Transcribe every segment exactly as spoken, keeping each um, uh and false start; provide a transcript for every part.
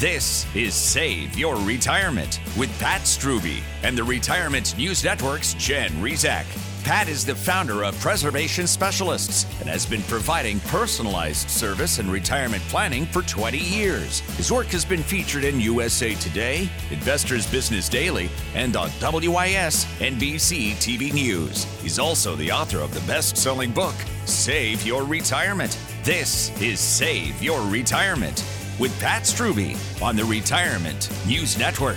This is Save Your Retirement with Pat Strubbe and the Retirement News Network's Jen Rzeszak. Pat is the founder of Preservation Specialists and has been providing personalized service and retirement planning for twenty years. His work has been featured in U S A Today, Investors Business Daily, and on W I S N B C T V News. He's also the author of the best-selling book, Save Your Retirement. This is Save Your Retirement with Pat Strubbe on the Retirement News Network.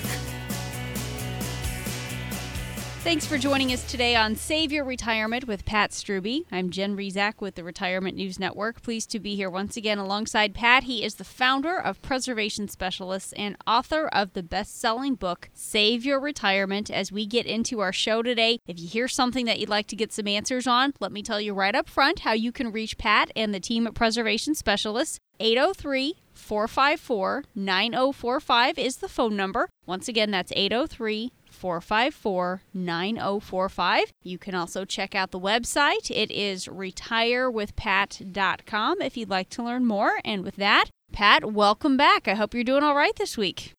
Thanks for joining us today on Save Your Retirement with Pat Strubbe. I'm Jen Rzeszak with the Retirement News Network. Pleased to be here once again alongside Pat. He is the founder of Preservation Specialists and author of the best-selling book, Save Your Retirement. As we get into our show today, if you hear something that you'd like to get some answers on, let me tell you right up front how you can reach Pat and the team at Preservation Specialists. eight oh three, four five four, nine oh four five is the phone number. Once again, that's eight oh three, four five four, nine oh four five. You can also check out the website. It is retire with pat dot com if you'd like to learn more. And with that, Pat, welcome back. I hope you're doing all right this week.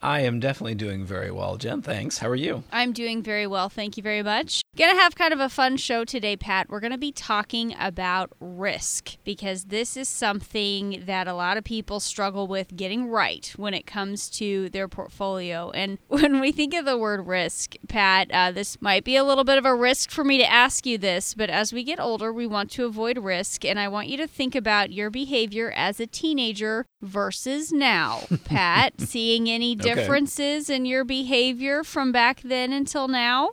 I am definitely doing very well, Jen. Thanks. How are you? I'm doing very well. Thank you very much. Going to have kind of a fun show today, Pat. We're going to be talking about risk because this is something that a lot of people struggle with getting right when it comes to their portfolio. And when we think of the word risk, Pat, uh, this might be a little bit of a risk for me to ask you this, but as we get older, we want to avoid risk. And I want you to think about your behavior as a teenager versus now, Pat, seeing any difference? Okay. Differences in your behavior from back then until now?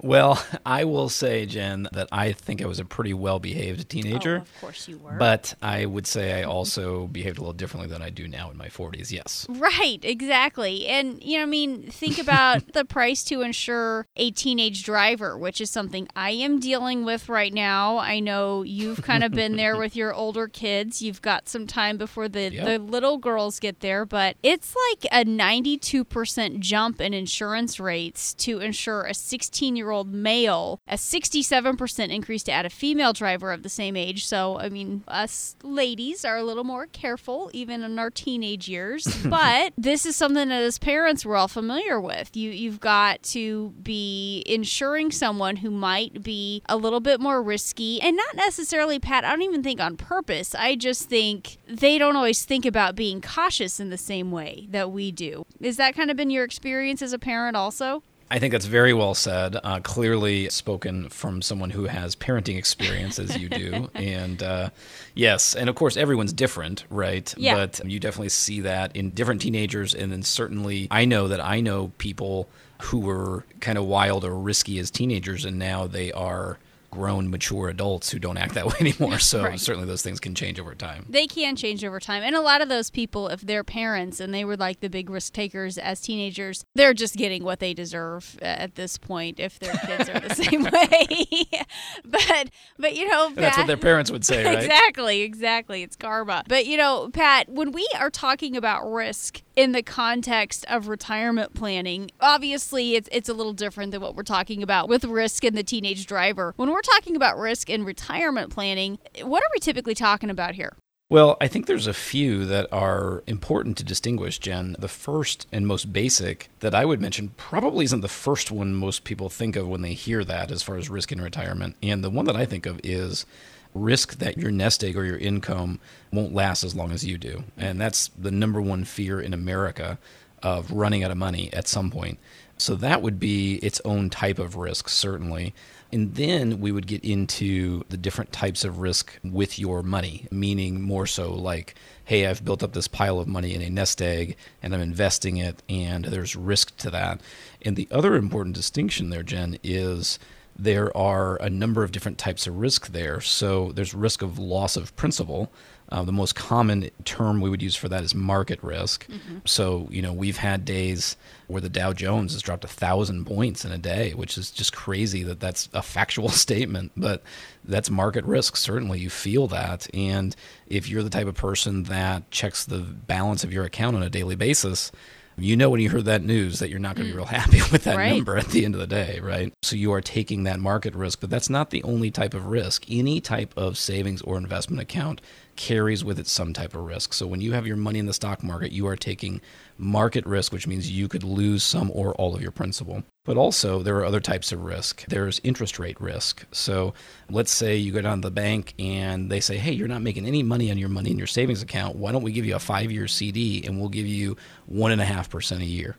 Well, I will say, Jen, that I think I was a pretty well-behaved teenager. Oh, of course you were. But I would say I also behaved a little differently than I do now in my forties, yes. Right, exactly. And, you know, I mean, think about the price to insure a teenage driver, which is something I am dealing with right now. I know you've kind of been there with your older kids. You've got some time before the, yep. the little girls get there. But it's like a ninety-two percent jump in insurance rates to insure a sixteen-year-old old male, a sixty-seven percent increase to add a female driver of the same age. So, I mean, us ladies are a little more careful, even in our teenage years. But this is something that as parents we're all familiar with. You, you've got to be insuring someone who might be a little bit more risky. And not necessarily, Pat, I don't even think on purpose. I just think they don't always think about being cautious in the same way that we do. Is that kind of been your experience as a parent also? I think that's very well said, uh, clearly spoken from someone who has parenting experience, as you do. And uh, yes, and of course, everyone's different, right? Yeah. But you definitely see that in different teenagers. And then certainly, I know that I know people who were kind of wild or risky as teenagers, and now they are grown, mature adults who don't act that way anymore. So right. Certainly those things can change over time. They can change over time. And a lot of those people, if they're parents and they were like the big risk takers as teenagers, they're just getting what they deserve at this point if their kids are the same way. but, but you know, Pat, that's what their parents would say, right? Exactly, exactly. It's karma. But, you know, Pat, when we are talking about risk in the context of retirement planning, obviously it's it's a little different than what we're talking about with risk and the teenage driver. When we're We're talking about risk in retirement planning. What are we typically talking about here? Well, I think there's a few that are important to distinguish, Jen. The first and most basic that I would mention probably isn't the first one most people think of when they hear that as far as risk in retirement. And the one that I think of is risk that your nest egg or your income won't last as long as you do. And that's the number one fear in America of running out of money at some point. So that would be its own type of risk, certainly. And then we would get into the different types of risk with your money, meaning more so like, hey, I've built up this pile of money in a nest egg and I'm investing it and there's risk to that. And the other important distinction there, Jen, is there are a number of different types of risk there. So there's risk of loss of principal. Uh, the most common term we would use for that is market risk. Mm-hmm. So, you know, we've had days where the Dow Jones has dropped a thousand points in a day, which is just crazy that that's a factual statement, but that's market risk. Certainly you feel that. And if you're the type of person that checks the balance of your account on a daily basis, you know, when you heard that news that you're not going to be real happy with that right. number at the end of the day, right? So you are taking that market risk, but that's not the only type of risk. Any type of savings or investment account carries with it some type of risk. So when you have your money in the stock market, you are taking market risk, which means you could lose some or all of your principal. But also there are other types of risk. There's interest rate risk. So let's say you go down to the bank and they say, hey, you're not making any money on your money in your savings account. Why don't we give you a five-year C D and we'll give you one and a half percent a year?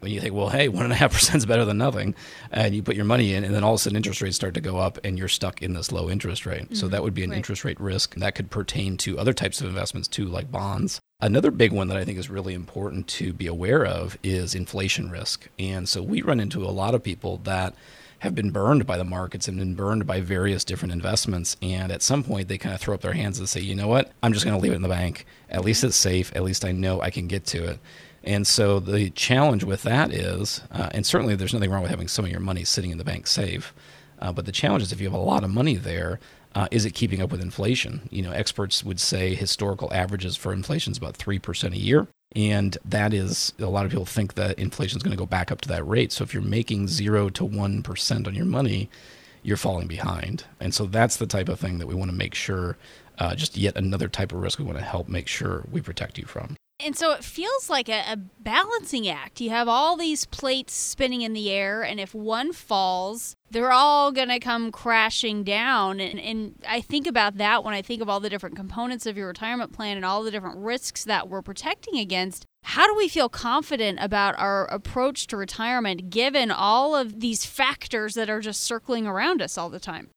When you think, well, hey, one and a half percent is better than nothing, and you put your money in, and then all of a sudden interest rates start to go up and you're stuck in this low interest rate. Mm-hmm. So that would be an right. interest rate risk. That could pertain to other types of investments too, like bonds. Another big one that I think is really important to be aware of is inflation risk. And so we run into a lot of people that have been burned by the markets and been burned by various different investments. And at some point, they kind of throw up their hands and say, you know what, I'm just going to leave it in the bank. At least it's safe. At least I know I can get to it. And so the challenge with that is, uh, and certainly there's nothing wrong with having some of your money sitting in the bank safe, uh, but the challenge is if you have a lot of money there, Uh, is it keeping up with inflation? You know, experts would say historical averages for inflation is about three percent a year. And that is, a lot of people think that inflation is going to go back up to that rate. So if you're making zero to one percent on your money, you're falling behind. And so that's the type of thing that we want to make sure, uh, just yet another type of risk we want to help make sure we protect you from. And so it feels like a, a balancing act. You have all these plates spinning in the air, and if one falls, they're all going to come crashing down. And, and I think about that when I think of all the different components of your retirement plan and all the different risks that we're protecting against. How do we feel confident about our approach to retirement given all of these factors that are just circling around us all the time?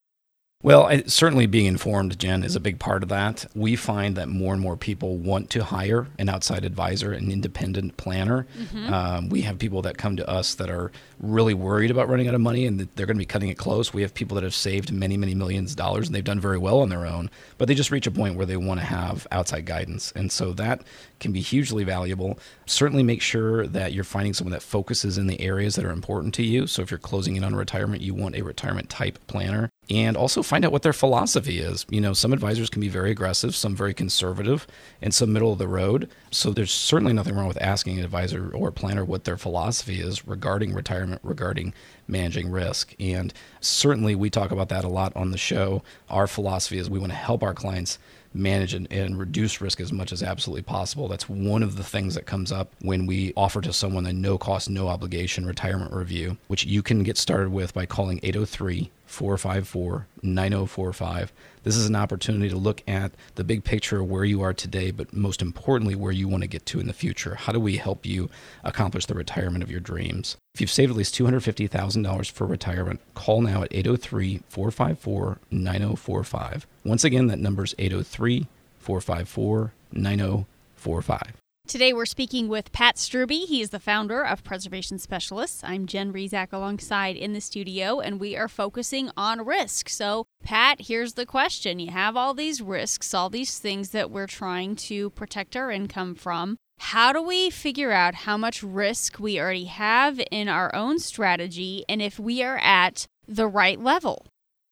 Well, I, certainly being informed, Jen, is a big part of that. We find that more and more people want to hire an outside advisor, an independent planner. Mm-hmm. Um, we have people that come to us that are really worried about running out of money and that they're going to be cutting it close. We have people that have saved many, many millions of dollars and they've done very well on their own, but they just reach a point where they want to have outside guidance. And so that can be hugely valuable. Certainly make sure that you're finding someone that focuses in the areas that are important to you. So if you're closing in on retirement, you want a retirement type planner. And also find out what their philosophy is. You know, some advisors can be very aggressive, some very conservative, and some middle of the road. So there's certainly nothing wrong with asking an advisor or planner what their philosophy is regarding retirement, regarding managing risk. And certainly we talk about that a lot on the show. Our philosophy is we want to help our clients manage and, and reduce risk as much as absolutely possible. That's one of the things that comes up when we offer to someone a no cost, no obligation retirement review, which you can get started with by calling eight oh three, four five four, nine oh four five. This is an opportunity to look at the big picture of where you are today, but most importantly, where you want to get to in the future. How do we help you accomplish the retirement of your dreams? If you've saved at least two hundred fifty thousand dollars for retirement, call now at eight oh three, four five four, nine oh four five. Once again, that number is eight oh three, four five four, nine oh four five. Today we're speaking with Pat Strubbe. He is the founder of Preservation Specialists. I'm Jen Rzeszak alongside in the studio, and we are focusing on risk. So, Pat, here's the question. You have all these risks, all these things that we're trying to protect our income from. How do we figure out how much risk we already have in our own strategy and if we are at the right level?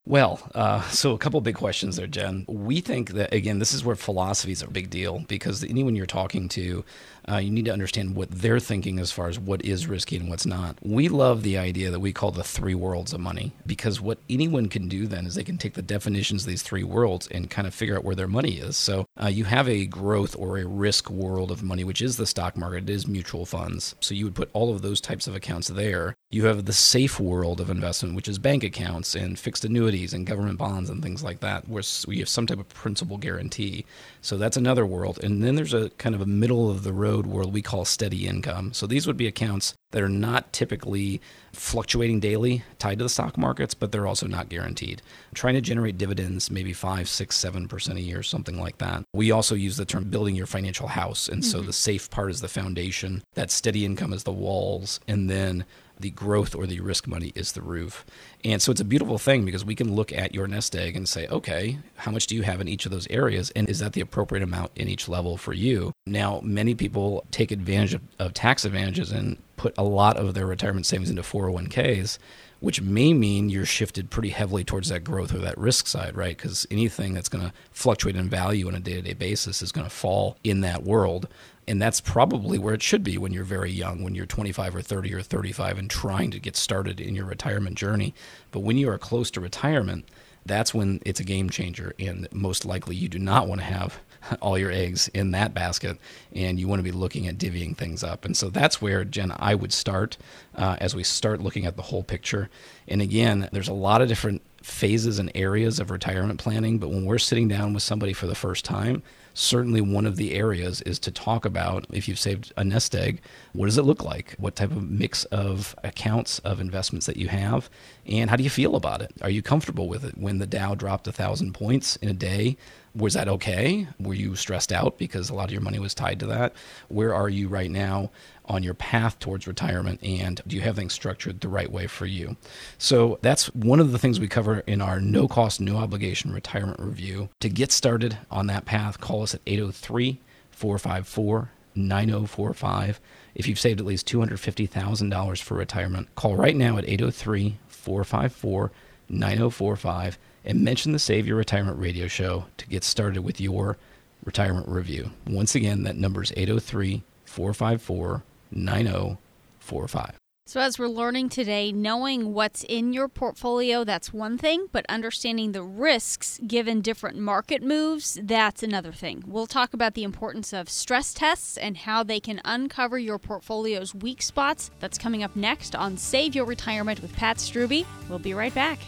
Well, uh, so a couple of big questions there, Jen. We think that, again, this is where philosophy is a big deal because anyone you're talking to, uh, you need to understand what they're thinking as far as what is risky and what's not. We love the idea that we call the three worlds of money because what anyone can do then is they can take the definitions of these three worlds and kind of figure out where their money is. So uh, you have a growth or a risk world of money, which is the stock market, it is mutual funds. So you would put all of those types of accounts there. You have the safe world of investment, which is bank accounts and fixed annuities and government bonds and things like that, where we have some type of principal guarantee. So that's another world. And then there's a kind of a middle of the road world we call steady income. So these would be accounts that are not typically fluctuating daily, tied to the stock markets, but they're also not guaranteed. I'm trying to generate dividends, maybe five, six, seven percent a year, something like that. We also use the term building your financial house. And mm-hmm. so the safe part is the foundation, that steady income is the walls, and then the growth or the risk money is the roof. And so it's a beautiful thing because we can look at your nest egg and say, okay, how much do you have in each of those areas? And is that the appropriate amount in each level for you? Now, many people take advantage of, of tax advantages and put a lot of their retirement savings into four oh one k's, which may mean you're shifted pretty heavily towards that growth or that risk side, right? Because anything that's going to fluctuate in value on a day-to-day basis is going to fall in that world. And that's probably where it should be when you're very young, when you're twenty-five or thirty or thirty-five and trying to get started in your retirement journey. But when you are close to retirement, that's when it's a game changer. And most likely you do not want to have all your eggs in that basket, and you want to be looking at divvying things up. And so that's where, Jen, I would start uh, as we start looking at the whole picture. And again, there's a lot of different phases and areas of retirement planning, but when we're sitting down with somebody for the first time, certainly one of the areas is to talk about, if you've saved a nest egg, what does it look like? What type of mix of accounts of investments that you have? And how do you feel about it? Are you comfortable with it? When the Dow dropped a thousand points in a day, was that okay? Were you stressed out because a lot of your money was tied to that? Where are you right now on your path towards retirement, and do you have things structured the right way for you? So that's one of the things we cover in our no cost, no obligation retirement review. To get started on that path, call us at eight oh three, four five four, nine oh four five. If you've saved at least two hundred fifty thousand dollars for retirement, call right now at eight oh three, four five four, nine oh four five and mention the Save Your Retirement radio show to get started with your retirement review. Once again, that number is eight oh three, four five four, nine oh four five. So as we're learning today, knowing what's in your portfolio, that's one thing, but understanding the risks given different market moves, that's another thing. We'll talk about the importance of stress tests and how they can uncover your portfolio's weak spots. That's coming up next on Save Your Retirement with Pat Strubbe. We'll be right back.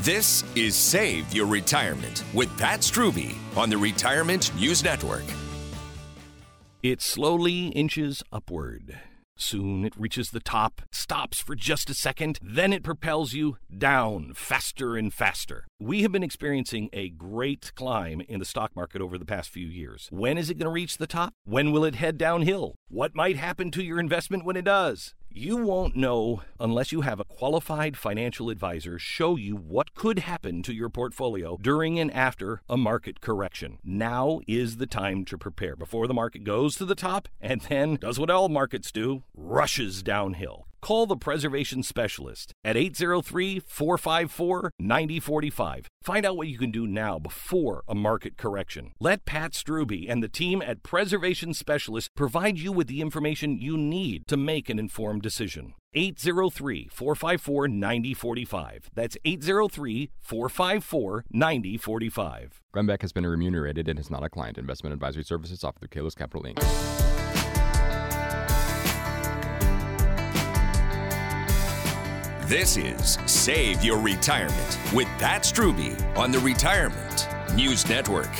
This is Save Your Retirement with Pat Strubbe on the Retirement News Network. It slowly inches upward. Soon it reaches the top, stops for just a second, then it propels you down faster and faster. We have been experiencing a great climb in the stock market over the past few years. When is it going to reach the top? When will it head downhill? What might happen to your investment when it does? You won't know unless you have a qualified financial advisor show you what could happen to your portfolio during and after a market correction. Now is the time to prepare before the market goes to the top and then does what all markets do, rushes downhill. Call the Preservation Specialist at eight oh three, four five four, nine oh four five. Find out what you can do now before a market correction. Let Pat Strubbe and the team at Preservation Specialists provide you with the information you need to make an informed decision. eight oh three, four five four, nine oh four five. That's eight oh three, four five four, nine oh four five. Glenbeck has been remunerated and is not a client. Investment advisory services offered through Kalos Capital, Incorporated. This is Save Your Retirement with Pat Strubbe on the Retirement News Network.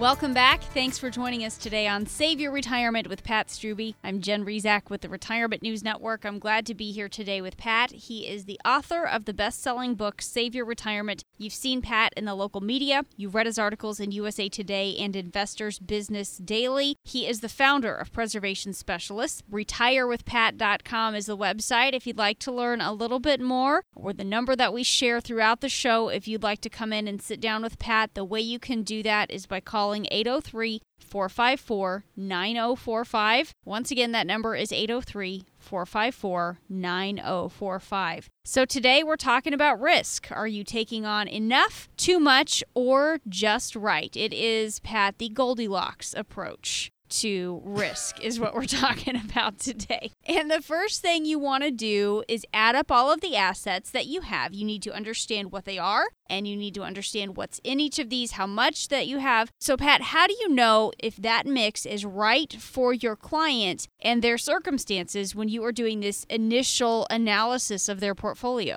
Welcome back. Thanks for joining us today on Save Your Retirement with Pat Strubbe. I'm Jen Rzeszak with the Retirement News Network. I'm glad to be here today with Pat. He is the author of the best-selling book, Save Your Retirement. You've seen Pat in the local media. You've read his articles in U S A Today and Investors Business Daily. He is the founder of Preservation Specialists. retire with pat dot com is the website if you'd like to learn a little bit more, or the number that we share throughout the show if you'd like to come in and sit down with Pat. The way you can do that is by calling eight oh three, four five four, nine oh four five. Once again, that number is eight oh three, four five four, nine oh four five. So today we're talking about risk. Are you taking on enough, too much, or just right? It is, Pat, the Goldilocks approach to risk is what we're talking about today. And the first thing you want to do is add up all of the assets that you have. You need to understand what they are, and you need to understand what's in each of these, how much that you have. So, Pat, how do you know if that mix is right for your client and their circumstances when you are doing this initial analysis of their portfolio?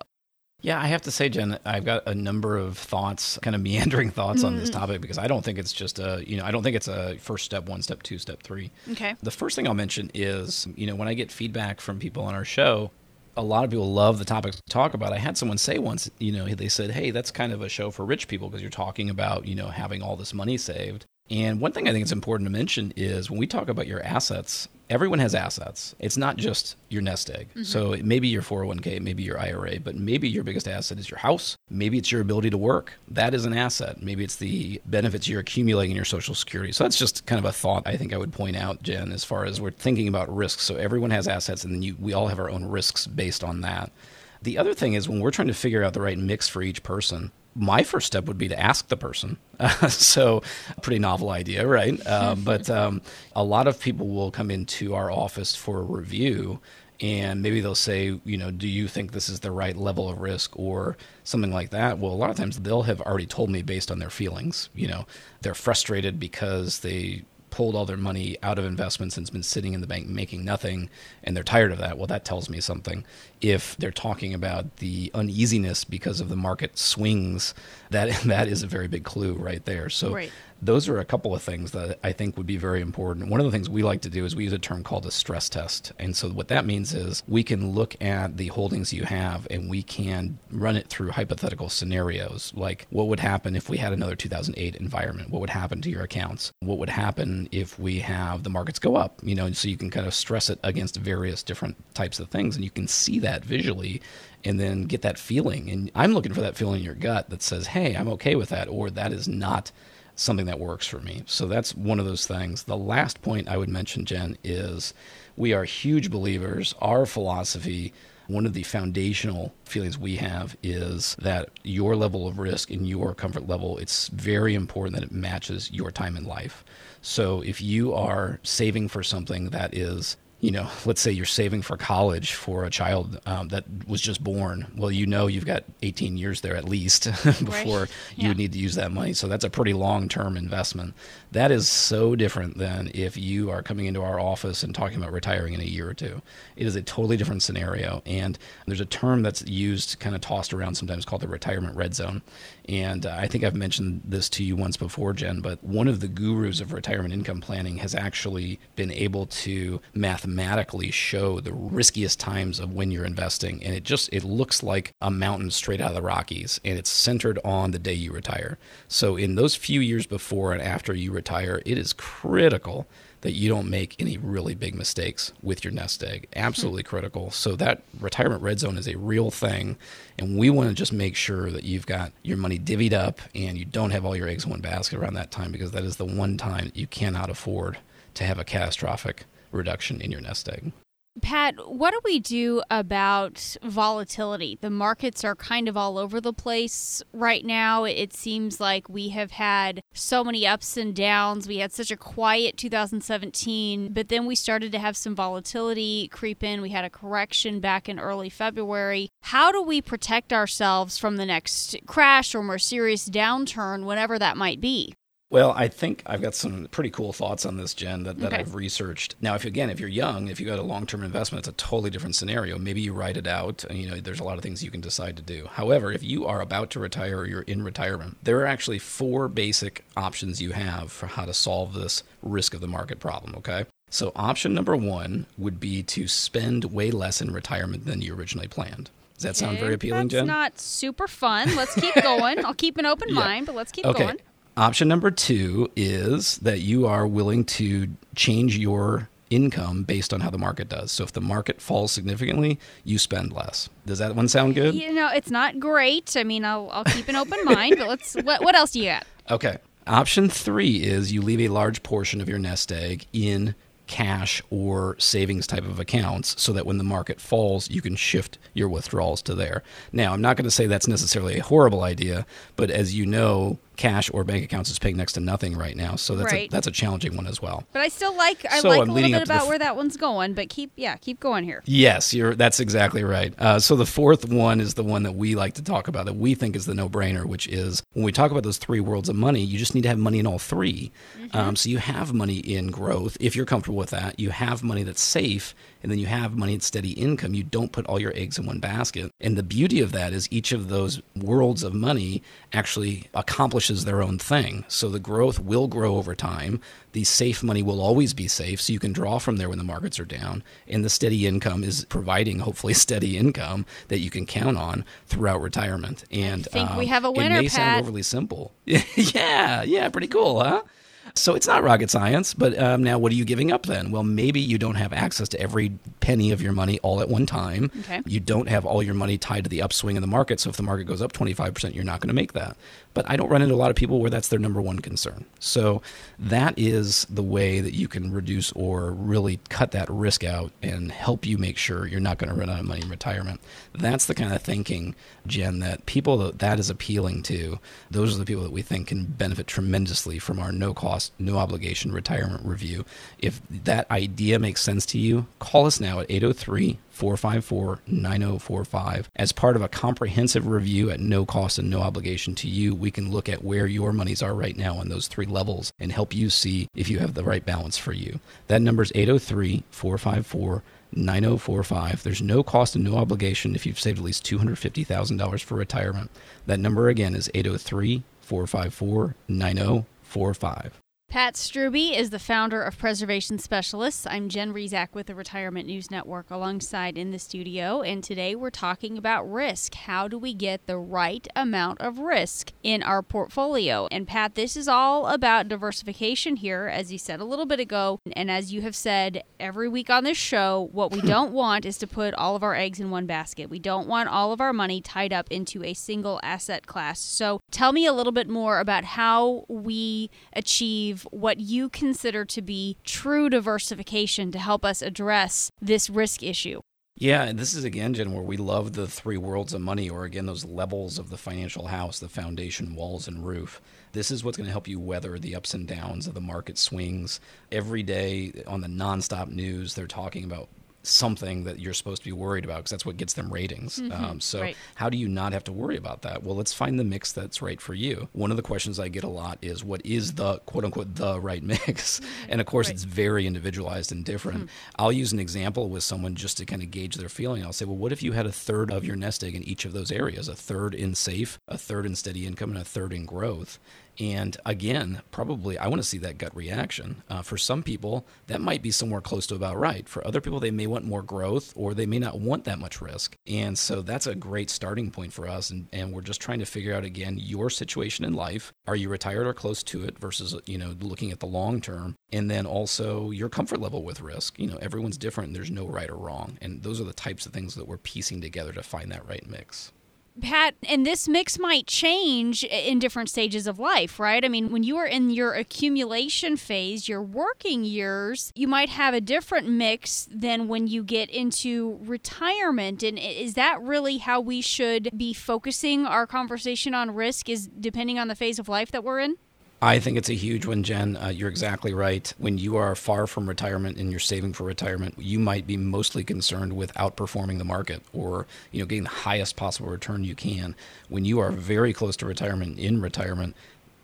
Yeah, I have to say, Jen, I've got a number of thoughts, kind of meandering thoughts mm-hmm. on this topic, because I don't think it's just a, you know, I don't think it's a first step, one step, two, step three. Okay. The first thing I'll mention is, you know, when I get feedback from people on our show, a lot of people love the topics to talk about. I had someone say once, you know, they said, hey, that's kind of a show for rich people because you're talking about, you know, having all this money saved. And one thing I think it's important to mention is when we talk about your assets, everyone has assets. It's not just your nest egg. Mm-hmm. So it may be your four oh one k, maybe your I R A, but maybe your biggest asset is your house. Maybe it's your ability to work. That is an asset. Maybe it's the benefits you're accumulating in your Social Security. So that's just kind of a thought I think I would point out, Jen, as far as we're thinking about risks. So everyone has assets, and then you, we all have our own risks based on that. The other thing is when we're trying to figure out the right mix for each person, my first step would be to ask the person. Uh, so pretty novel idea, right? Uh, but um, a lot of people will come into our office for a review, and maybe they'll say, you know, do you think this is the right level of risk or something like that? Well, a lot of times they'll have already told me based on their feelings. You know, they're frustrated because they pulled all their money out of investments and it's been sitting in the bank making nothing, and they're tired of that. Well, that tells me something. If they're talking about the uneasiness because of the market swings, that that is a very big clue right there. So right. Those are a couple of things that I think would be very important. One of the things we like to do is we use a term called a stress test. And so what that means is we can look at the holdings you have and we can run it through hypothetical scenarios. Like what would happen if we had another two thousand eight environment? What would happen to your accounts? What would happen if we have the markets go up? You know, and so you can kind of stress it against various different types of things, and you can see that visually and then get that feeling. And I'm looking for that feeling in your gut that says, hey, I'm okay with that, or that is not something that works for me. So that's one of those things. The last point I would mention, Jen, is we are huge believers. Our philosophy, one of the foundational feelings we have is that your level of risk and your comfort level, it's very important that it matches your time in life. So if you are saving for something that is, you know, let's say you're saving for college for a child um, that was just born. Well, you know, you've got eighteen years there at least before right. yeah. you need to use that money. So that's a pretty long-term investment. That is so different than if you are coming into our office and talking about retiring in a year or two. It is a totally different scenario. And there's a term that's used, kind of tossed around sometimes, called the retirement red zone. And uh, I think I've mentioned this to you once before, Jen, but one of the gurus of retirement income planning has actually been able to mathematically Mathematically show the riskiest times of when you're investing, and it just it looks like a mountain straight out of the Rockies, and it's centered on the day you retire. So in those few years before and after you retire, it is critical that you don't make any really big mistakes with your nest egg. Absolutely mm-hmm. critical. So that retirement red zone is a real thing, and we want to just make sure that you've got your money divvied up and you don't have all your eggs in one basket around that time, because that is the one time you cannot afford to have a catastrophic reduction in your nest egg. Pat, what do we do about volatility? The markets are kind of all over the place right now. It seems like we have had so many ups and downs. We had such a quiet two thousand seventeen, but then we started to have some volatility creep in. We had a correction back in early February. How do we protect ourselves from the next crash or more serious downturn, whenever that might be? Well, I think I've got some pretty cool thoughts on this, Jen, that, that okay. I've researched. Now, if again, if you're young, if you got a long-term investment, it's a totally different scenario. Maybe you write it out, and you know, there's a lot of things you can decide to do. However, if you are about to retire or you're in retirement, there are actually four basic options you have for how to solve this risk of the market problem, okay? So option number one would be to spend way less in retirement than you originally planned. Does that sound okay. very appealing, Jen? That's not super fun. Let's keep going. I'll keep an open yeah. mind, but let's keep okay. going. Option number two is that you are willing to change your income based on how the market does. So if the market falls significantly, you spend less. Does that one sound good? You know, it's not great. I mean, I'll, I'll keep an open mind, but let's. What, what else do you got? Okay. Option three is you leave a large portion of your nest egg in cash or savings type of accounts so that when the market falls, you can shift your withdrawals to there. Now, I'm not going to say that's necessarily a horrible idea, but as you know, cash or bank accounts is paying next to nothing right now. So that's, right. a, that's a challenging one as well. But I still like, I so like I'm a little bit about f- where that one's going, but keep, yeah, keep going here. Yes, you're. That's exactly right. Uh, so the fourth one is the one that we like to talk about, that we think is the no-brainer, which is when we talk about those three worlds of money, you just need to have money in all three. Mm-hmm. Um, so you have money in growth, if you're comfortable with that. You have money that's safe and then you have money and steady income, you don't put all your eggs in one basket. And the beauty of that is each of those worlds of money actually accomplishes their own thing. So the growth will grow over time. The safe money will always be safe, so you can draw from there when the markets are down. And the steady income is providing, hopefully, steady income that you can count on throughout retirement. And I think um, we have a winner, Pat. It may sound overly simple. yeah, yeah, pretty cool, huh? So it's not rocket science, but um, now what are you giving up then? Well, maybe you don't have access to every penny of your money all at one time. Okay. You don't have all your money tied to the upswing in the market. So if the market goes up twenty-five percent, you're not going to make that. But I don't run into a lot of people where that's their number one concern. So that is the way that you can reduce or really cut that risk out and help you make sure you're not going to run out of money in retirement. That's the kind of thinking, Jen, that people that, that is appealing to. Those are the people that we think can benefit tremendously from our no-cost, no-obligation retirement review. If that idea makes sense to you, call us now at eight oh three, four five four, nine oh four five. As part of a comprehensive review at no cost and no obligation to you, we can look at where your monies are right now on those three levels and help you see if you have the right balance for you. That number is eight oh three, four five four, nine oh four five. There's no cost and no obligation if you've saved at least two hundred fifty thousand dollars for retirement. That number again is eight oh three, four five four, nine oh four five. Pat Strubbe is the founder of Preservation Specialists. I'm Jen Rzeszak with the Retirement News Network alongside in the studio. And today we're talking about risk. How do we get the right amount of risk in our portfolio? And Pat, this is all about diversification here, as you said a little bit ago. And as you have said every week on this show, what we don't want is to put all of our eggs in one basket. We don't want all of our money tied up into a single asset class. So tell me a little bit more about how we achieve what you consider to be true diversification to help us address this risk issue. Yeah, and this is, again, Jen, where we love the three worlds of money, or again, those levels of the financial house, the foundation, walls, and roof. This is what's going to help you weather the ups and downs of the market swings. Every day on the nonstop news, they're talking about something that you're supposed to be worried about because that's what gets them ratings. Mm-hmm, um, so right. How do you not have to worry about that? Well, let's find the mix that's right for you. One of the questions I get a lot is, what is the quote unquote the right mix? Mm-hmm, and of course, right. It's very individualized and different. Mm-hmm. I'll use an example with someone just to kind of gauge their feeling. I'll say, well, what if you had a third of your nest egg in each of those areas, a third in safe, a third in steady income, and a third in growth? And again, probably I want to see that gut reaction. Uh, for some people, that might be somewhere close to about right. For other people, they may want more growth, or they may not want that much risk. And so that's a great starting point for us. And, and we're just trying to figure out, again, your situation in life. Are you retired or close to it versus, you know, looking at the long term? And then also your comfort level with risk. You know, everyone's different and there's no right or wrong. And those are the types of things that we're piecing together to find that right mix. Pat, and this mix might change in different stages of life, right? I mean, when you are in your accumulation phase, your working years, you might have a different mix than when you get into retirement. And is that really how we should be focusing our conversation on risk, is depending on the phase of life that we're in? I think it's a huge one, Jen. Uh, you're exactly right. When you are far from retirement and you're saving for retirement, you might be mostly concerned with outperforming the market, or, you know, getting the highest possible return you can. When you are very close to retirement, in retirement,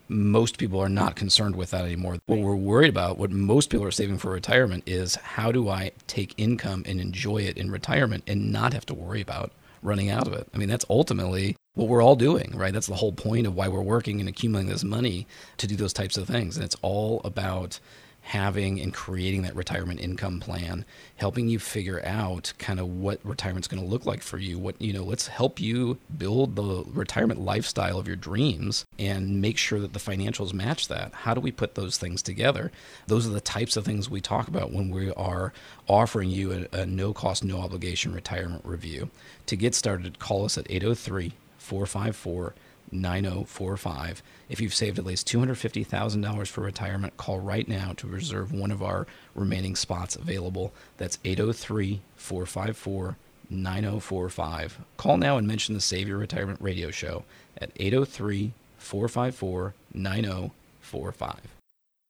most people are not concerned with that anymore. What we're worried about, what most people are saving for retirement, is how do I take income and enjoy it in retirement and not have to worry about running out of it? I mean, that's ultimately what we're all doing, right? That's the whole point of why we're working and accumulating this money, to do those types of things. And it's all about having and creating that retirement income plan, helping you figure out kind of what retirement's going to look like for you. What, you know, let's help you build the retirement lifestyle of your dreams and make sure that the financials match that. How do we put those things together? Those are the types of things we talk about when we are offering you a, a no cost, no obligation retirement review. To get started, call us at eight oh three, four five four, nine oh four five. If you've saved at least two hundred fifty thousand dollars for retirement, call right now to reserve one of our remaining spots available. That's eight oh three, four five four, nine oh four five. Call now and mention the Save Your Retirement radio show at eight oh three, four five four, nine oh four five.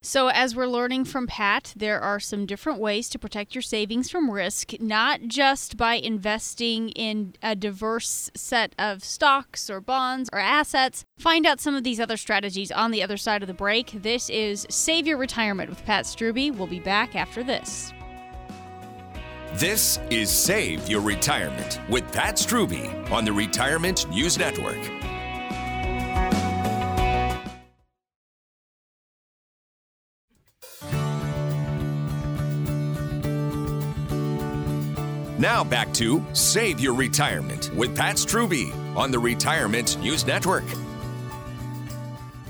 So as we're learning from Pat, there are some different ways to protect your savings from risk, not just by investing in a diverse set of stocks or bonds or assets. Find out some of these other strategies on the other side of the break. This is Save Your Retirement with Pat Strubbe. We'll be back after this. This is Save Your Retirement with Pat Strubbe on the Retirement News Network. Now back to Save Your Retirement with Pat Strubbe on the Retirement News Network.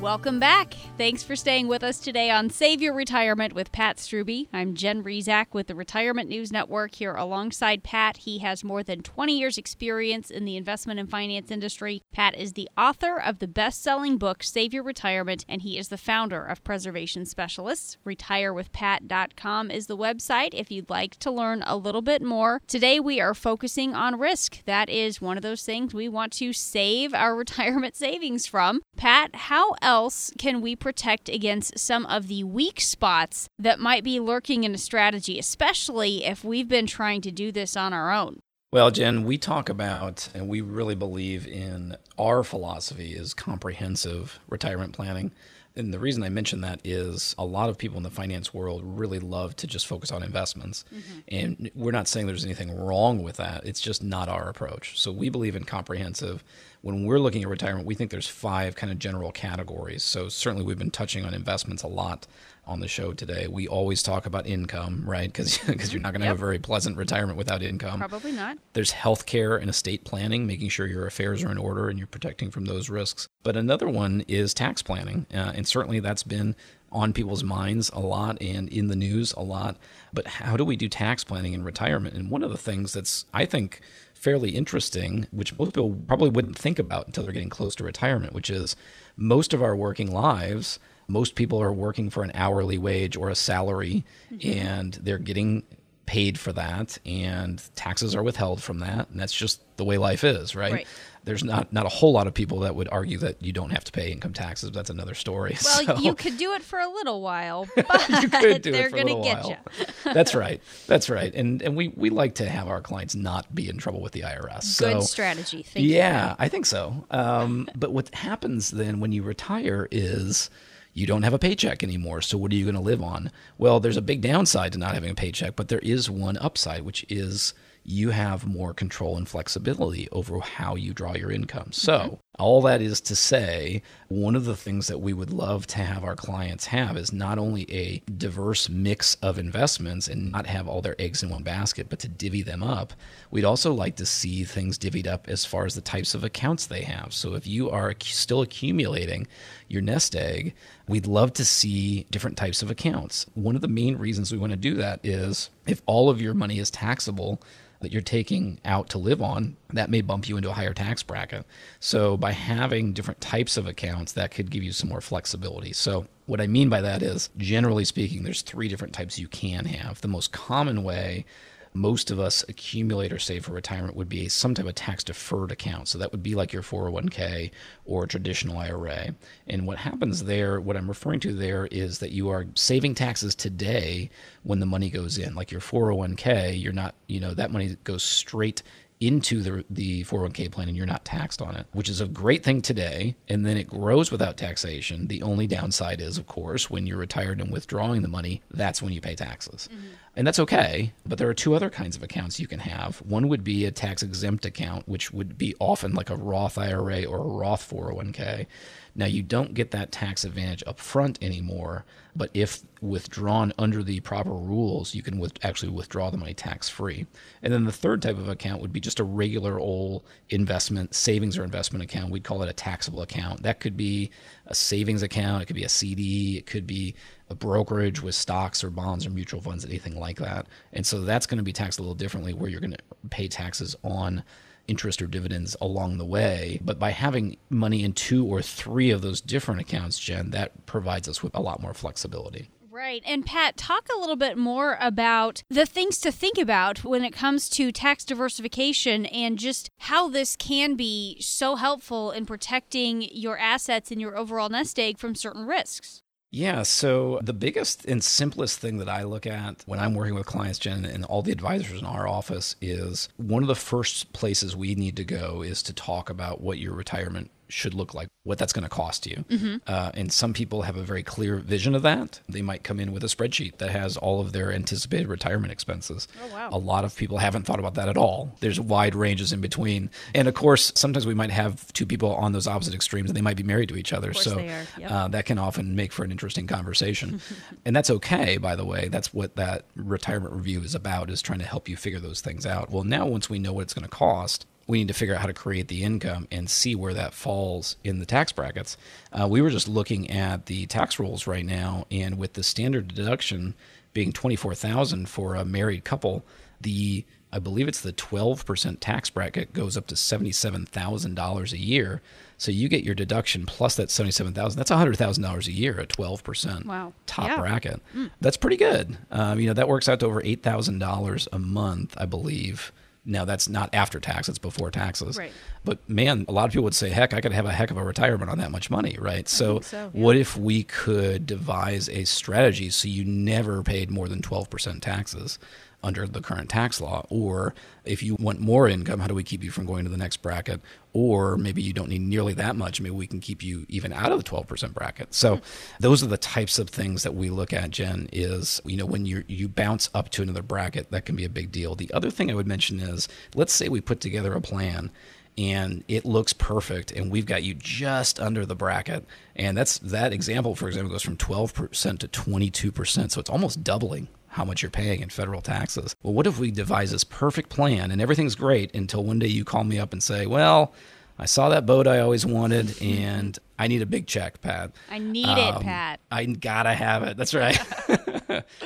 Welcome back. Thanks for staying with us today on Save Your Retirement with Pat Strubbe. I'm Jen Rzeszak with the Retirement News Network here alongside Pat. He has more than twenty years experience in the investment and finance industry. Pat is the author of the best-selling book, Save Your Retirement, and he is the founder of Preservation Specialists. retire with pat dot com is the website if you'd like to learn a little bit more. Today we are focusing on risk. That is one of those things we want to save our retirement savings from. Pat, how else else can we protect against some of the weak spots that might be lurking in a strategy, especially if we've been trying to do this on our own? Well, Jen, we talk about, and we really believe in, our philosophy is comprehensive retirement planning. And the reason I mention that is a lot of people in the finance world really love to just focus on investments. Mm-hmm. And we're not saying there's anything wrong with that. It's just not our approach. So we believe in comprehensive. When we're looking at retirement, we think there's five kind of general categories. So certainly we've been touching on investments a lot on the show today. We always talk about income, right? Because because you're not going to yep. have a very pleasant retirement without income. Probably not. There's healthcare and estate planning, making sure your affairs are in order and you're protecting from those risks. But another one is tax planning. Uh, and certainly that's been on people's minds a lot and in the news a lot. But how do we do tax planning in retirement? And one of the things that's, I think, fairly interesting, which most people probably wouldn't think about until they're getting close to retirement, which is most of our working lives, most people are working for an hourly wage or a salary, mm-hmm. and they're getting paid for that, and taxes are withheld from that. And that's just the way life is, right? right. There's not, not a whole lot of people that would argue that you don't have to pay income taxes. But that's another story. Well, so, you could do it for a little while, but you could do they're going to get while. you. That's right. That's right. And and we, we like to have our clients not be in trouble with the I R S. Good so, strategy. Thank yeah, you. I think so. Um, but what happens then when you retire is you don't have a paycheck anymore. So what are you going to live on? Well, there's a big downside to not having a paycheck, but there is one upside, which is you have more control and flexibility over how you draw your income. So mm-hmm. all that is to say, one of the things that we would love to have our clients have is not only a diverse mix of investments and not have all their eggs in one basket, but to divvy them up. We'd also like to see things divvied up as far as the types of accounts they have. So if you are still accumulating your nest egg, we'd love to see different types of accounts. One of the main reasons we want to do that is if all of your money is taxable that you're taking out to live on, that may bump you into a higher tax bracket. So by having different types of accounts, that could give you some more flexibility. So what I mean by that is, generally speaking, there's three different types you can have. The most common way most of us accumulate or save for retirement would be some type of tax-deferred account. So that would be like your four oh one k or traditional I R A. And what happens there, what I'm referring to there, is that you are saving taxes today when the money goes in. Like your four oh one k, you're not, you know, that money goes straight into the the four oh one k plan and you're not taxed on it, which is a great thing today. And then it grows without taxation. The only downside is, of course, when you're retired and withdrawing the money, that's when you pay taxes. Mm-hmm. And that's okay. But there are two other kinds of accounts you can have. One would be a tax exempt account, which would be often like a Roth I R A or a Roth four oh one k. Now, you don't get that tax advantage up front anymore, but if withdrawn under the proper rules, you can with, actually withdraw the money tax-free. And then the third type of account would be just a regular old investment, savings or investment account. We'd call it a taxable account. That could be a savings account. It could be a C D. It could be a brokerage with stocks or bonds or mutual funds, anything like that. And so that's going to be taxed a little differently, where you're going to pay taxes on interest or dividends along the way. But by having money in two or three of those different accounts, Jen, that provides us with a lot more flexibility. Right. And Pat, talk a little bit more about the things to think about when it comes to tax diversification and just how this can be so helpful in protecting your assets and your overall nest egg from certain risks. Yeah. So the biggest and simplest thing that I look at when I'm working with clients, Jen, and all the advisors in our office, is one of the first places we need to go is to talk about what your retirement should look like, what that's going to cost you. Mm-hmm. Uh, and some people have a very clear vision of that. They might come in with a spreadsheet that has all of their anticipated retirement expenses. Oh, wow. A lot of people haven't thought about that at all. There's wide ranges in between. And of course, sometimes we might have two people on those opposite extremes and they might be married to each other. Of course so they are. Yep. uh, that can often make for an interesting conversation. And that's okay, by the way. That's what that retirement review is about, is trying to help you figure those things out. Well, now once we know what it's going to cost, we need to figure out how to create the income and see where that falls in the tax brackets. Uh, we were just looking at the tax rules right now, and with the standard deduction being twenty-four thousand dollars for a married couple, the I believe it's the twelve percent tax bracket goes up to seventy-seven thousand dollars a year. So you get your deduction plus that seventy-seven thousand dollars. That's one hundred thousand dollars a year at twelve percent wow. top yeah. bracket. Mm. That's pretty good. Um, you know, that works out to over eight thousand dollars a month, I believe. Now, that's not after tax, that's before taxes. Right. But man, a lot of people would say, heck, I could have a heck of a retirement on that much money, right? So, so yeah. what if we could devise a strategy so you never paid more than twelve percent taxes under the current tax law? Or if you want more income, how do we keep you from going to the next bracket? Or maybe you don't need nearly that much. Maybe we can keep you even out of the twelve percent bracket. So mm-hmm. those are the types of things that we look at, Jen, is, you know, when you you bounce up to another bracket, that can be a big deal. The other thing I would mention is, let's say we put together a plan and it looks perfect and we've got you just under the bracket. And that's that example, for example, goes from twelve percent to twenty-two percent. So it's almost doubling how much you're paying in federal taxes. Well, what if we devise this perfect plan and everything's great until one day you call me up and say, well, I saw that boat I always wanted and I need a big check, Pat. I need um, it, Pat. I gotta have it. That's right.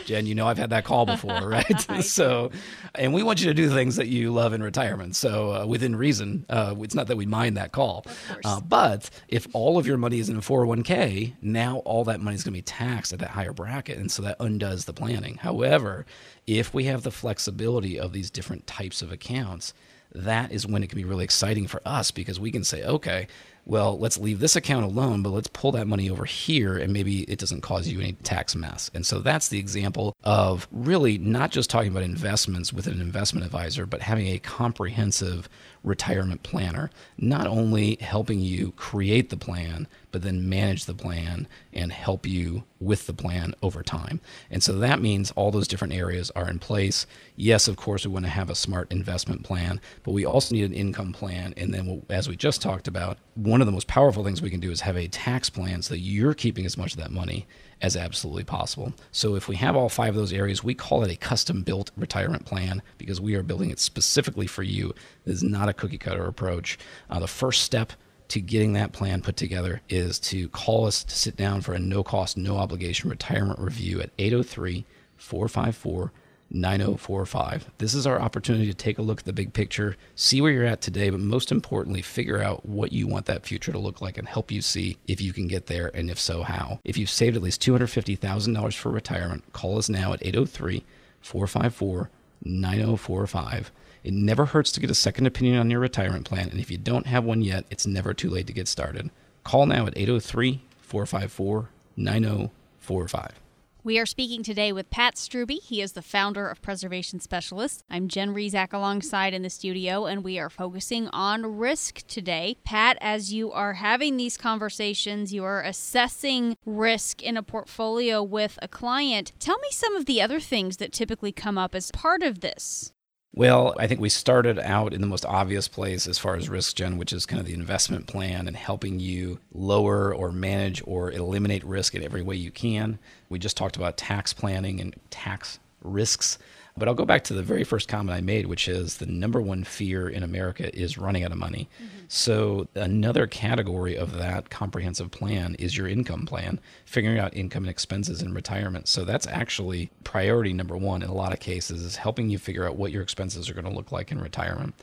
Jen, you know I've had that call before, right? So, and we want you to do things that you love in retirement. So uh, within reason, uh, it's not that we mind that call. Uh, but if all of your money is in a four oh one k, now all that money is going to be taxed at that higher bracket. And so that undoes the planning. However, if we have the flexibility of these different types of accounts, that is when it can be really exciting for us, because we can say, okay, well, let's leave this account alone, but let's pull that money over here and maybe it doesn't cause you any tax mess. And so that's the example of really not just talking about investments with an investment advisor, but having a comprehensive retirement planner, not only helping you create the plan, but then manage the plan and help you with the plan over time. And so that means all those different areas are in place. Yes, of course, we want to have a smart investment plan, but we also need an income plan. And then we'll, as we just talked about, one of the most powerful things we can do is have a tax plan so that you're keeping as much of that money as absolutely possible. So if we have all five of those areas, we call it a custom-built retirement plan, because we are building it specifically for you. This is not a cookie-cutter approach. Uh, the first step to getting that plan put together is to call us to sit down for a no-cost, no-obligation retirement review at eight oh three, four five four, nine oh four five. This is our opportunity to take a look at the big picture, see where you're at today, but most importantly, figure out what you want that future to look like and help you see if you can get there, and if so, how. If you've saved at least two hundred fifty thousand dollars for retirement, call us now at eight oh three, four five four, nine oh four five. It never hurts to get a second opinion on your retirement plan, and if you don't have one yet, it's never too late to get started. Call now at eight oh three, four five four, nine oh four five. We are speaking today with Pat Strubbe. He is the founder of Preservation Specialists. I'm Jen Rzeszak alongside in the studio, and we are focusing on risk today. Pat, as you are having these conversations, you are assessing risk in a portfolio with a client. Tell me some of the other things that typically come up as part of this. Well, I think we started out in the most obvious place as far as risk, Jen, which is kind of the investment plan and helping you lower or manage or eliminate risk in every way you can. We just talked about tax planning and tax risks. But I'll go back to the very first comment I made, which is the number one fear in America is running out of money. Mm-hmm. So another category of that comprehensive plan is your income plan, figuring out income and expenses in retirement. So that's actually priority number one in a lot of cases, is helping you figure out what your expenses are going to look like in retirement.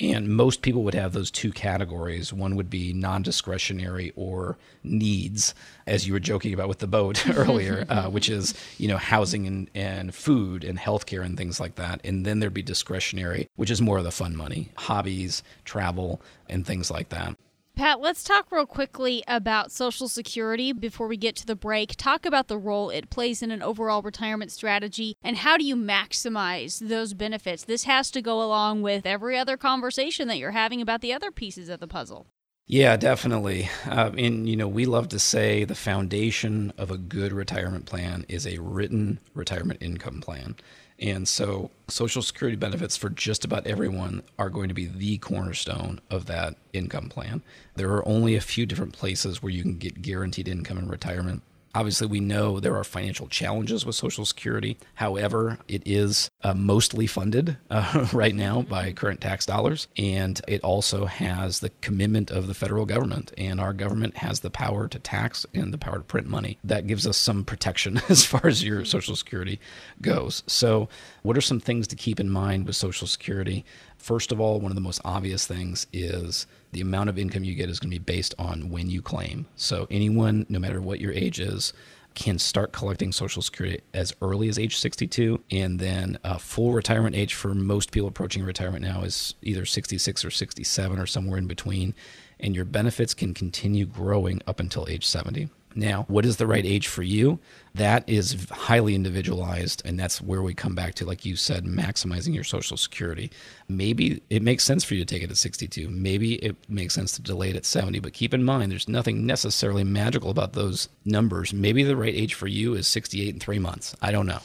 And most people would have those two categories. One would be non-discretionary or needs, as you were joking about with the boat earlier, uh, which is, you know, housing and, and food and healthcare and things like that. And then there'd be discretionary, which is more of the fun money, hobbies, travel, and things like that. Pat, let's talk real quickly about Social Security before we get to the break. Talk about the role it plays in an overall retirement strategy, and how do you maximize those benefits? This has to go along with every other conversation that you're having about the other pieces of the puzzle. Yeah, definitely. Uh, and, you know, we love to say the foundation of a good retirement plan is a written retirement income plan. And so Social Security benefits for just about everyone are going to be the cornerstone of that income plan. There are only a few different places where you can get guaranteed income in retirement. Obviously, we know there are financial challenges with Social Security. However, it is uh, mostly funded uh, right now by current tax dollars. And it also has the commitment of the federal government. And our government has the power to tax and the power to print money. That gives us some protection as far as your Social Security goes. So what are some things to keep in mind with Social Security? First of all, one of the most obvious things is the amount of income you get is going to be based on when you claim. So anyone, no matter what your age is, can start collecting Social Security as early as age sixty-two. And then a full retirement age for most people approaching retirement now is either sixty-six or sixty-seven or somewhere in between. And your benefits can continue growing up until age seventy. Now, what is the right age for you? That is highly individualized, and that's where we come back to, like you said, maximizing your Social Security. Maybe it makes sense for you to take it at sixty-two. Maybe it makes sense to delay it at seventy, but keep in mind, there's nothing necessarily magical about those numbers. Maybe the right age for you is sixty-eight in three months. I don't know.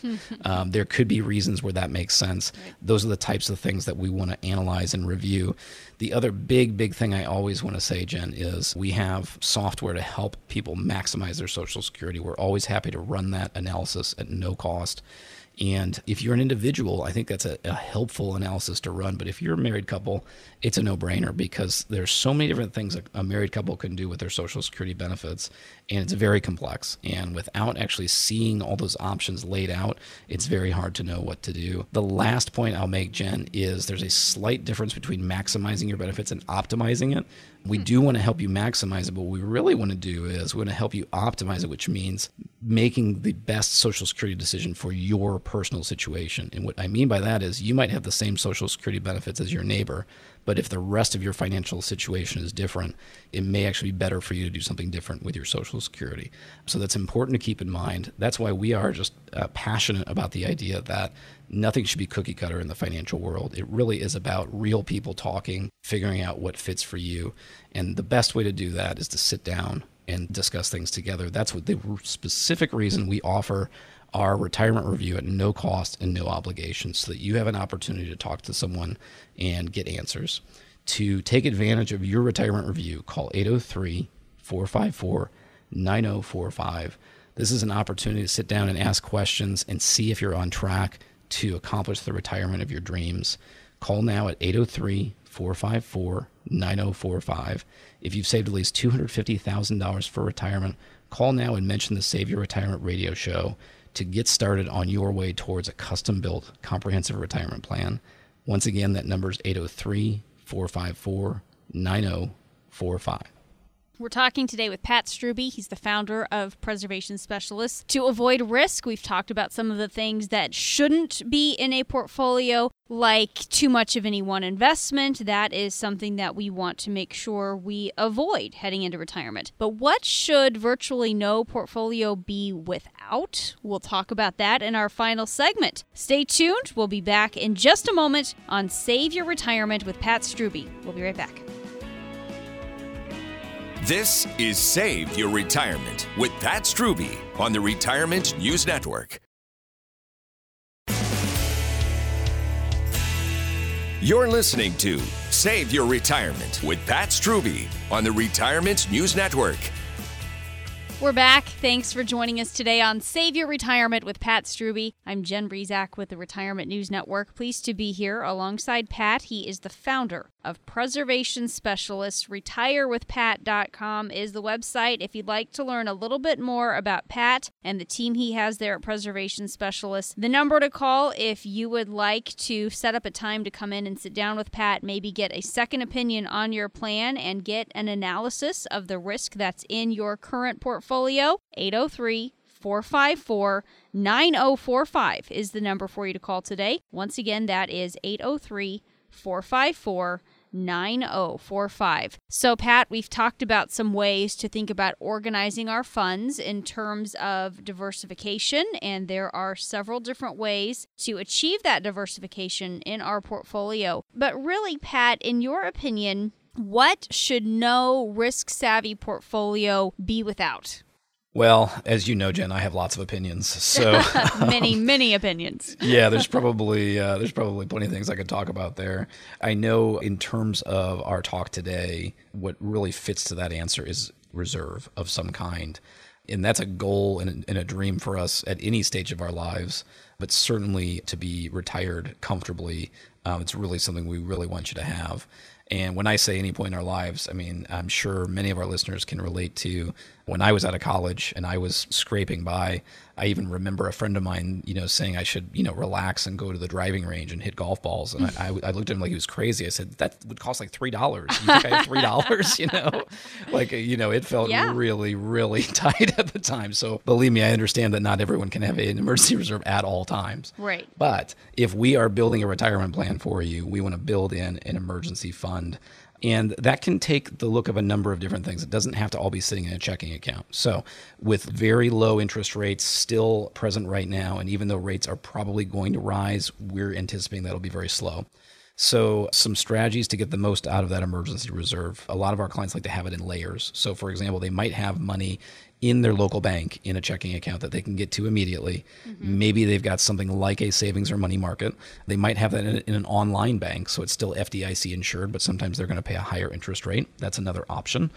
um, there could be reasons where that makes sense. Right. Those are the types of things that we want to analyze and review. The other big, big thing I always want to say, Jen, is we have software to help people maximize their Social Security. We're always happy to run that analysis at no cost. And if you're an individual, I think that's a, a helpful analysis to run. But if you're a married couple, it's a no-brainer because there's so many different things a, a married couple can do with their Social Security benefits. And it's very complex. And without actually seeing all those options laid out, it's very hard to know what to do. The last point I'll make, Jen, is there's a slight difference between maximizing your benefits and optimizing it. We do want to help you maximize it, but what we really want to do is we want to help you optimize it, which means making the best Social Security decision for your personal situation. And what I mean by that is you might have the same Social Security benefits as your neighbor, but if the rest of your financial situation is different, it may actually be better for you to do something different with your Social Security. So that's important to keep in mind. That's why we are just uh, passionate about the idea that nothing should be cookie cutter in the financial world. It really is about real people talking, figuring out what fits for you. And the best way to do that is to sit down and discuss things together. That's what the specific reason we offer our retirement review at no cost and no obligation, so that you have an opportunity to talk to someone and get answers. To take advantage of your retirement review, call eight oh three, four five four, nine oh four five. This is an opportunity to sit down and ask questions and see if you're on track to accomplish the retirement of your dreams. Call now at eight oh three, four five four, nine oh four five. If you've saved at least two hundred fifty thousand dollars for retirement, call now and mention the Save Your Retirement radio show to get started on your way towards a custom-built comprehensive retirement plan. Once again, that number is eight oh three, four five four, nine oh four five. We're talking today with Pat Strubbe. He's the founder of Preservation Specialists. To avoid risk, we've talked about some of the things that shouldn't be in a portfolio, like too much of any one investment. That is something that we want to make sure we avoid heading into retirement. But what should virtually no portfolio be without? We'll talk about that in our final segment. Stay tuned. We'll be back in just a moment on Save Your Retirement with Pat Strubbe. We'll be right back. This is Save Your Retirement with Pat Strubbe on the Retirement News Network. You're listening to Save Your Retirement with Pat Strubbe on the Retirement News Network. We're back. Thanks for joining us today on Save Your Retirement with Pat Strubbe. I'm Jen Rzeszak with the Retirement News Network. Pleased to be here alongside Pat. He is the founder of Preservation Specialists. retire with pat dot com is the website if you'd like to learn a little bit more about Pat and the team he has there at Preservation Specialists. The number to call if you would like to set up a time to come in and sit down with Pat, maybe get a second opinion on your plan and get an analysis of the risk that's in your current portfolio. eight oh three, four five four, nine oh four five is the number for you to call today. Once again, that is eight oh three, four five four, nine oh four five. So, Pat, we've talked about some ways to think about organizing our funds in terms of diversification, and there are several different ways to achieve that diversification in our portfolio. But really, Pat, in your opinion, What should no risk-savvy portfolio be without? Well, as you know, Jen, I have lots of opinions. So many, um, many opinions. yeah, there's probably uh, there's probably plenty of things I could talk about there. I know in terms of our talk today, what really fits to that answer is reserve of some kind. And that's a goal and a dream for us at any stage of our lives, but certainly to be retired comfortably, um, it's really something we really want you to have. And when I say any point in our lives, I mean, I'm sure many of our listeners can relate to when I was out of college and I was scraping by. I even remember a friend of mine, you know, saying I should, you know, relax and go to the driving range and hit golf balls. And I, I looked at him like he was crazy. I said, that would cost like three dollars. You think I have three dollars, you know? Like, you know, it felt yeah. really, really tight at the time. So believe me, I understand that not everyone can have an emergency reserve at all times. Right. But if we are building a retirement plan for you, we want to build in an emergency fund. And that can take the look of a number of different things. It doesn't have to all be sitting in a checking account. So with very low interest rates still present right now, and even though rates are probably going to rise, we're anticipating that'll be very slow. So some strategies to get the most out of that emergency reserve. A lot of our clients like to have it in layers. So for example, they might have money in their local bank in a checking account that they can get to immediately. Mm-hmm. Maybe they've got something like a savings or money market. They might have that in, in an online bank, so it's still F D I C insured, but sometimes they're going to pay a higher interest rate. That's another option.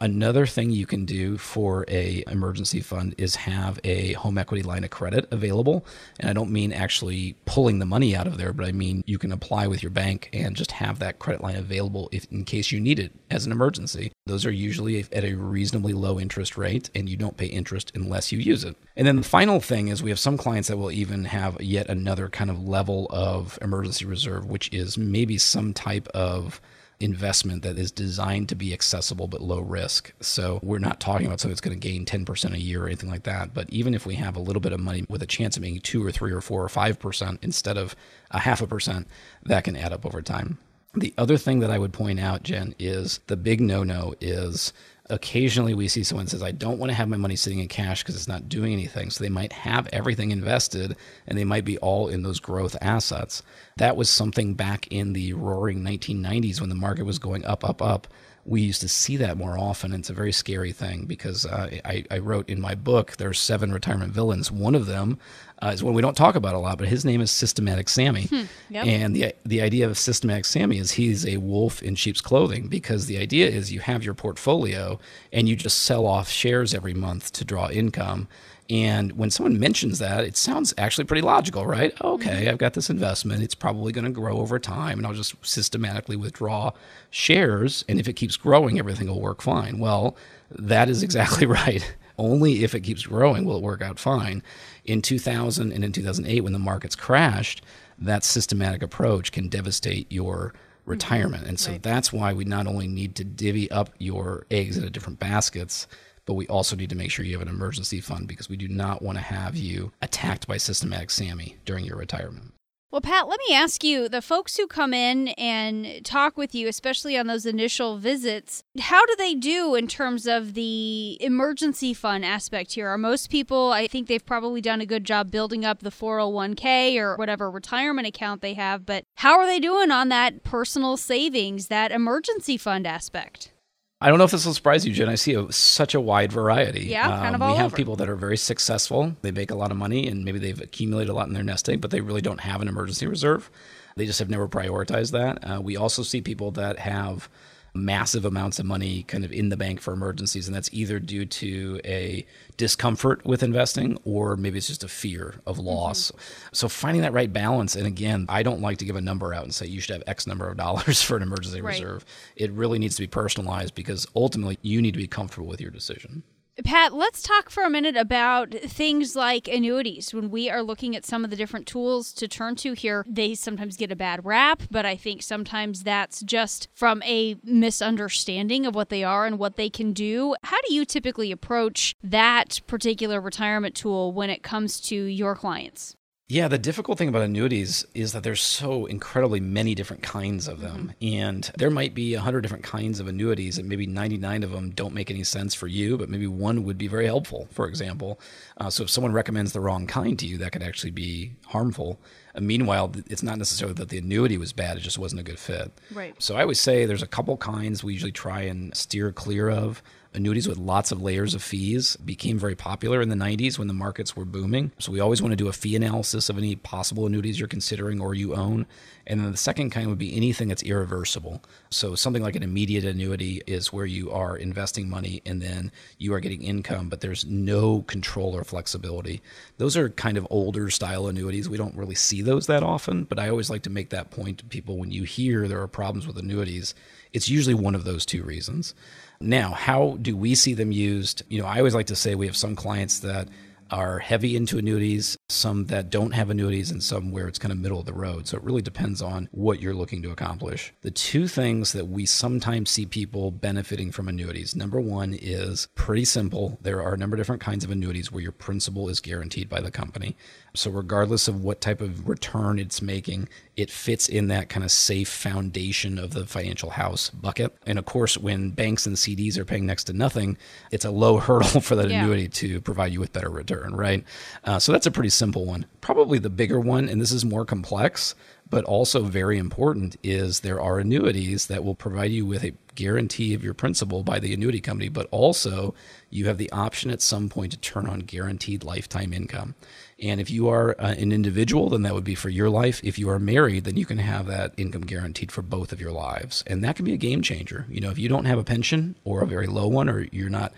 Another thing you can do for a emergency fund is have a home equity line of credit available. And I don't mean actually pulling the money out of there, but I mean you can apply with your bank and just have that credit line available if in case you need it as an emergency. Those are usually at a reasonably low interest rate, and you don't pay interest unless you use it. And then the final thing is we have some clients that will even have yet another kind of level of emergency reserve, which is maybe some type of investment that is designed to be accessible but low risk. So we're not talking about something that's going to gain ten percent a year or anything like that. But even if we have a little bit of money with a chance of making two or three or four or five percent instead of a half a percent, that can add up over time. The other thing that I would point out, Jen, is the big no-no is occasionally we see someone says, I don't want to have my money sitting in cash because it's not doing anything. So they might have everything invested and they might be all in those growth assets. That was something back in the roaring nineteen nineties when the market was going up, up, up. We used to see that more often. It's a very scary thing because uh, I, I wrote in my book, there's seven retirement villains. One of them uh, is one we don't talk about a lot, but his name is Systematic Sammy. Hmm, yep. And the the idea of Systematic Sammy is he's a wolf in sheep's clothing, because the idea is you have your portfolio and you just sell off shares every month to draw income. And when someone mentions that, it sounds actually pretty logical, right? Okay, mm-hmm. I've got this investment. It's probably going to grow over time, and I'll just systematically withdraw shares. And if it keeps growing, everything will work fine. Well, that is exactly right. Only if it keeps growing will it work out fine. In two thousand and in two thousand eight, when the markets crashed, that systematic approach can devastate your retirement. Mm-hmm. And so right. that's why we not only need to divvy up your eggs into different baskets, but we also need to make sure you have an emergency fund, because we do not want to have you attacked by Systematic Sammy during your retirement. Well, Pat, let me ask you, the folks who come in and talk with you, especially on those initial visits, how do they do in terms of the emergency fund aspect here? Are most people, I think they've probably done a good job building up the four oh one k or whatever retirement account they have, but how are they doing on that personal savings, that emergency fund aspect? I don't know if this will surprise you, Jen. I see a, such a wide variety. Yeah, um, kind of all over. We have people that are very successful. They make a lot of money, and maybe they've accumulated a lot in their nest egg, but they really don't have an emergency reserve. They just have never prioritized that. Uh, we also see people that have massive amounts of money kind of in the bank for emergencies, and that's either due to a discomfort with investing, or maybe it's just a fear of loss. Mm-hmm. So finding that right balance, and again, I don't like to give a number out and say you should have X number of dollars for an emergency right. reserve. It really needs to be personalized, because ultimately you need to be comfortable with your decision. Pat, let's talk for a minute about things like annuities. When we are looking at some of the different tools to turn to here, they sometimes get a bad rap, but I think sometimes that's just from a misunderstanding of what they are and what they can do. How do you typically approach that particular retirement tool when it comes to your clients? Yeah, the difficult thing about annuities is that there's so incredibly many different kinds of them. Mm-hmm. And there might be one hundred different kinds of annuities, and maybe ninety-nine of them don't make any sense for you, but maybe one would be very helpful, for example. Uh, so if someone recommends the wrong kind to you, that could actually be harmful. And meanwhile, it's not necessarily that the annuity was bad, it just wasn't a good fit. Right. So I always say there's a couple kinds we usually try and steer clear of. Annuities with lots of layers of fees became very popular in the nineties when the markets were booming. So we always want to do a fee analysis of any possible annuities you're considering or you own. And then the second kind would be anything that's irreversible. So something like an immediate annuity is where you are investing money and then you are getting income, but there's no control or flexibility. Those are kind of older style annuities. We don't really see those that often, but I always like to make that point to people. When you hear there are problems with annuities, it's usually one of those two reasons. Now, how do we see them used? You know, I always like to say we have some clients that are heavy into annuities, some that don't have annuities, and some where it's kind of middle of the road. So it really depends on what you're looking to accomplish. The two things that we sometimes see people benefiting from annuities. Number one is pretty simple. There are a number of different kinds of annuities where your principal is guaranteed by the company. So regardless of what type of return it's making, it fits in that kind of safe foundation of the financial house bucket. And of course, when banks and C Ds are paying next to nothing, it's a low hurdle for that yeah. annuity to provide you with better return. Right? Uh, so that's a pretty simple one. Probably the bigger one, and this is more complex, but also very important, is there are annuities that will provide you with a guarantee of your principal by the annuity company, but also you have the option at some point to turn on guaranteed lifetime income. And if you are uh, an individual, then that would be for your life. If you are married, then you can have that income guaranteed for both of your lives. And that can be a game changer. You know, if you don't have a pension or a very low one, or you're not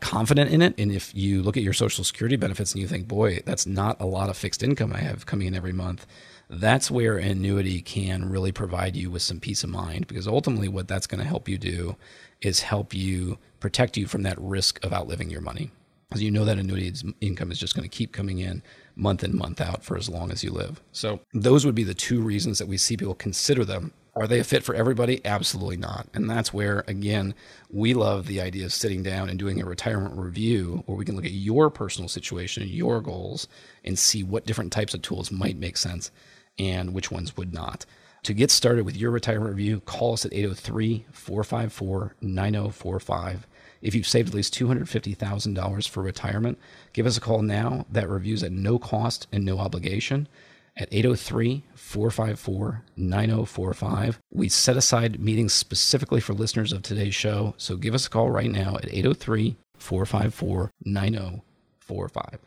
confident in it. And if you look at your Social Security benefits and you think, boy, that's not a lot of fixed income I have coming in every month, that's where an annuity can really provide you with some peace of mind, because ultimately what that's going to help you do is help you protect you from that risk of outliving your money. Because you know that annuity income is just going to keep coming in month in, month out for as long as you live. So those would be the two reasons that we see people consider them. Are they a fit for everybody? Absolutely not. And that's where, again, we love the idea of sitting down and doing a retirement review where we can look at your personal situation, your goals, and see what different types of tools might make sense and which ones would not. To get started with your retirement review, call us at eight oh three, four five four, nine oh four five. If you've saved at least two hundred fifty thousand dollars for retirement, give us a call now. That review's at no cost and no obligation. At eight oh three, four five four, nine oh four five. We set aside meetings specifically for listeners of today's show, so give us a call right now at eight oh three, four five four, nine oh four five.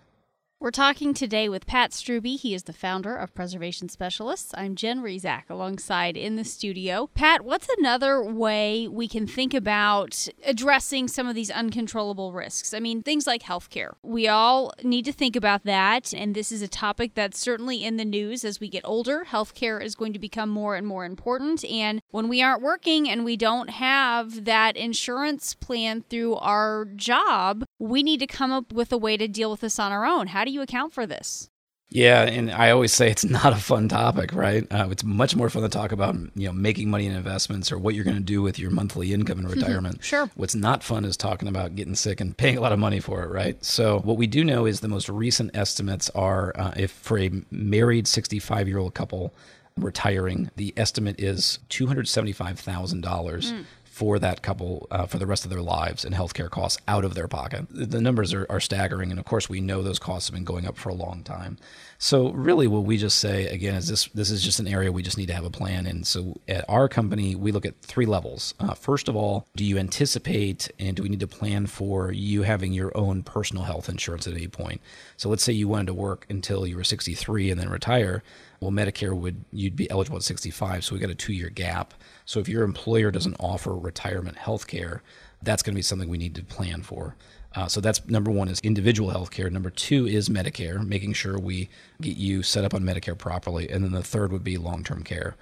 We're talking today with Pat Strubbe. He is the founder of Preservation Specialists. I'm Jen Rzeszak alongside in the studio. Pat, what's another way we can think about addressing some of these uncontrollable risks? I mean, things like healthcare. We all need to think about that, and this is a topic that's certainly in the news as we get older. Healthcare is going to become more and more important, and when we aren't working and we don't have that insurance plan through our job, we need to come up with a way to deal with this on our own. How do you account for this? Yeah, and I always say it's not a fun topic, right? Uh, it's much more fun to talk about, you know, making money in investments or what you're going to do with your monthly income in retirement. Mm-hmm, sure. What's not fun is talking about getting sick and paying a lot of money for it, right? So what we do know is the most recent estimates are uh, if for a married sixty-five-year-old couple retiring, the estimate is two hundred seventy-five thousand dollars. Mm. for that couple uh, for the rest of their lives and healthcare costs out of their pocket. The numbers are, are staggering. And of course, we know those costs have been going up for a long time. So really what we just say, again, is this this is just an area we just need to have a plan. And so at our company, we look at three levels. Uh, first of all, do you anticipate and do we need to plan for you having your own personal health insurance at any point? So let's say you wanted to work until you were sixty-three and then retire. Well, Medicare would, you'd be eligible at sixty-five. So we got a two-year gap. So if your employer doesn't offer retirement health care, that's going to be something we need to plan for. Uh, so that's number one is individual health care. Number two is Medicare, making sure we get you set up on Medicare properly. And then the third would be long-term care.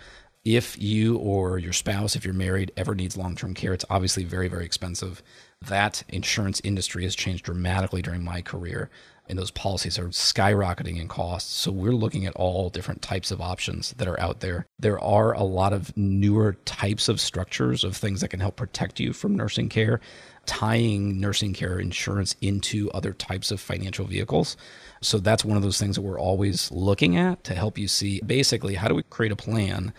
If you or your spouse, if you're married, ever needs long-term care, it's obviously very, very expensive. That insurance industry has changed dramatically during my career. And those policies are skyrocketing in costs. So we're looking at all different types of options that are out there. There are a lot of newer types of structures of things that can help protect you from nursing care. tying nursing care insurance into other types of financial vehicles. So that's one of those things that we're always looking at to help you see basically how do we create a plan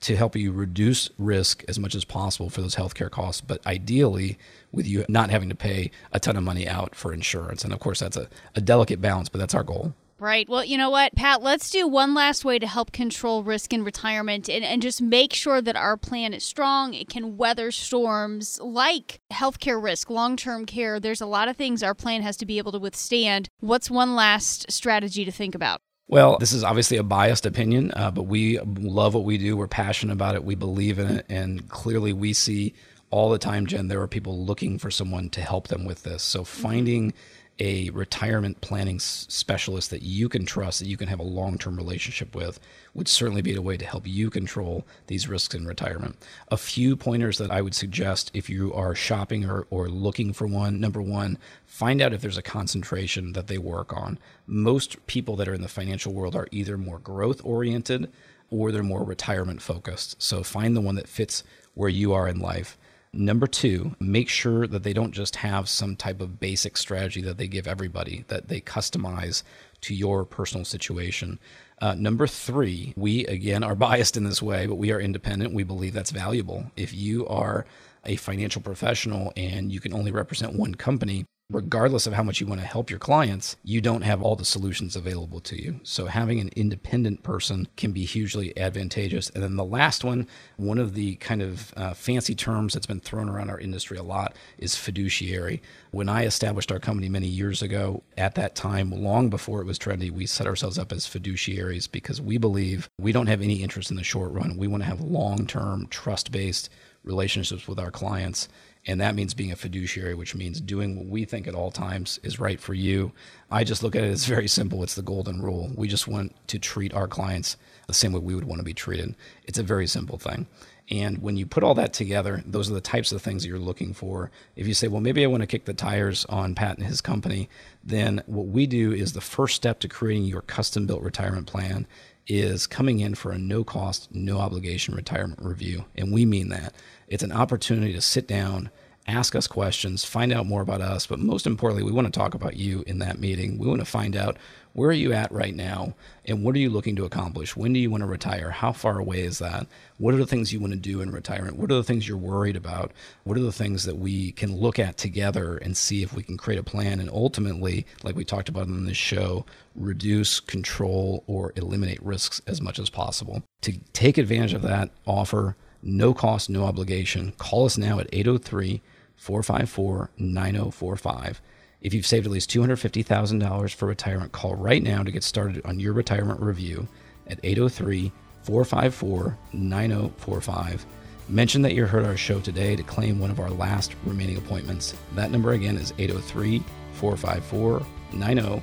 to help you reduce risk as much as possible for those healthcare costs, but ideally with you not having to pay a ton of money out for insurance. And of course, that's a, a delicate balance, but that's our goal. Right. Well, you know what, Pat, let's do one last way to help control risk in retirement and, and just make sure that our plan is strong. It can weather storms like healthcare risk, long-term care. There's a lot of things our plan has to be able to withstand. What's one last strategy to think about? Well, this is obviously a biased opinion, uh, but we love what we do. We're passionate about it. We believe in it. And clearly we see all the time, Jen, there are people looking for someone to help them with this. So finding a retirement planning specialist that you can trust, that you can have a long-term relationship with, would certainly be a way to help you control these risks in retirement. A few pointers that I would suggest if you are shopping or, or looking for one. Number one, find out if there's a concentration that they work on. Most people that are in the financial world are either more growth-oriented or they're more retirement-focused. So find the one that fits where you are in life. Number two, make sure that they don't just have some type of basic strategy that they give everybody, that they customize to your personal situation. Uh, number three, we again are biased in this way, but we are independent. We believe that's valuable. If you are a financial professional and you can only represent one company, regardless of how much you want to help your clients, you don't have all the solutions available to you. So having an independent person can be hugely advantageous. And then the last one, one of the kind of uh, fancy terms that's been thrown around our industry a lot is fiduciary. When I established our company many years ago, at that time, long before it was trendy, we set ourselves up as fiduciaries because we believe we don't have any interest in the short run. We want to have long-term, trust-based relationships with our clients. And that means being a fiduciary, which means doing what we think at all times is right for you. I just look at it as very simple. It's the golden rule. We just want to treat our clients the same way we would want to be treated. It's a very simple thing. And when you put all that together, those are the types of things that you're looking for. If you say, well, maybe I want to kick the tires on Pat and his company, then what we do is the first step to creating your custom-built retirement plan is coming in for a no-cost, no-obligation retirement review. And we mean that. It's an opportunity to sit down, ask us questions, find out more about us. But most importantly, we want to talk about you in that meeting. We want to find out where are you at right now and what are you looking to accomplish? When do you want to retire? How far away is that? What are the things you want to do in retirement? What are the things you're worried about? What are the things that we can look at together and see if we can create a plan and ultimately, like we talked about in this show, reduce, control, or eliminate risks as much as possible. To take advantage of that offer, no cost, no obligation, call us now at eight oh three, four five four, nine oh four five. If you've saved at least two hundred fifty thousand dollars for retirement, call right now to get started on your retirement review at eight oh three, four five four, nine oh four five. Mention that you heard our show today to claim one of our last remaining appointments. That number again is eight oh three, four five four, nine oh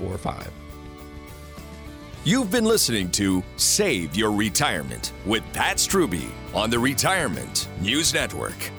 four five. You've been listening to Save Your Retirement with Pat Strubbe on the Retirement News Network.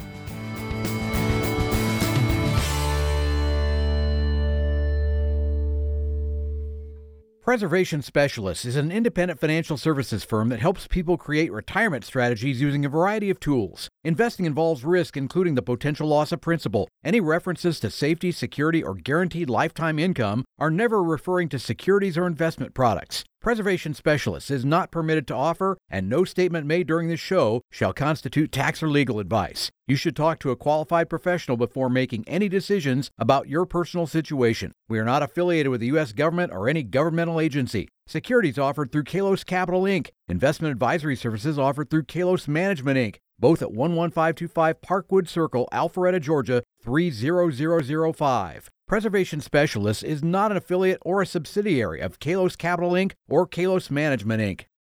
Preservation Specialists is an independent financial services firm that helps people create retirement strategies using a variety of tools. Investing involves risk, including the potential loss of principal. Any references to safety, security, or guaranteed lifetime income are never referring to securities or investment products. Preservation Specialists is not permitted to offer, and no statement made during this show shall constitute tax or legal advice. You should talk to a qualified professional before making any decisions about your personal situation. We are not affiliated with the U S government or any governmental agency. Securities offered through Kalos Capital, Incorporated. Investment advisory services offered through Kalos Management, Incorporated, both at one one five two five Parkwood Circle, Alpharetta, Georgia, three zero zero zero five. Preservation Specialists is not an affiliate or a subsidiary of Kalos Capital, Incorporated or Kalos Management, Incorporated.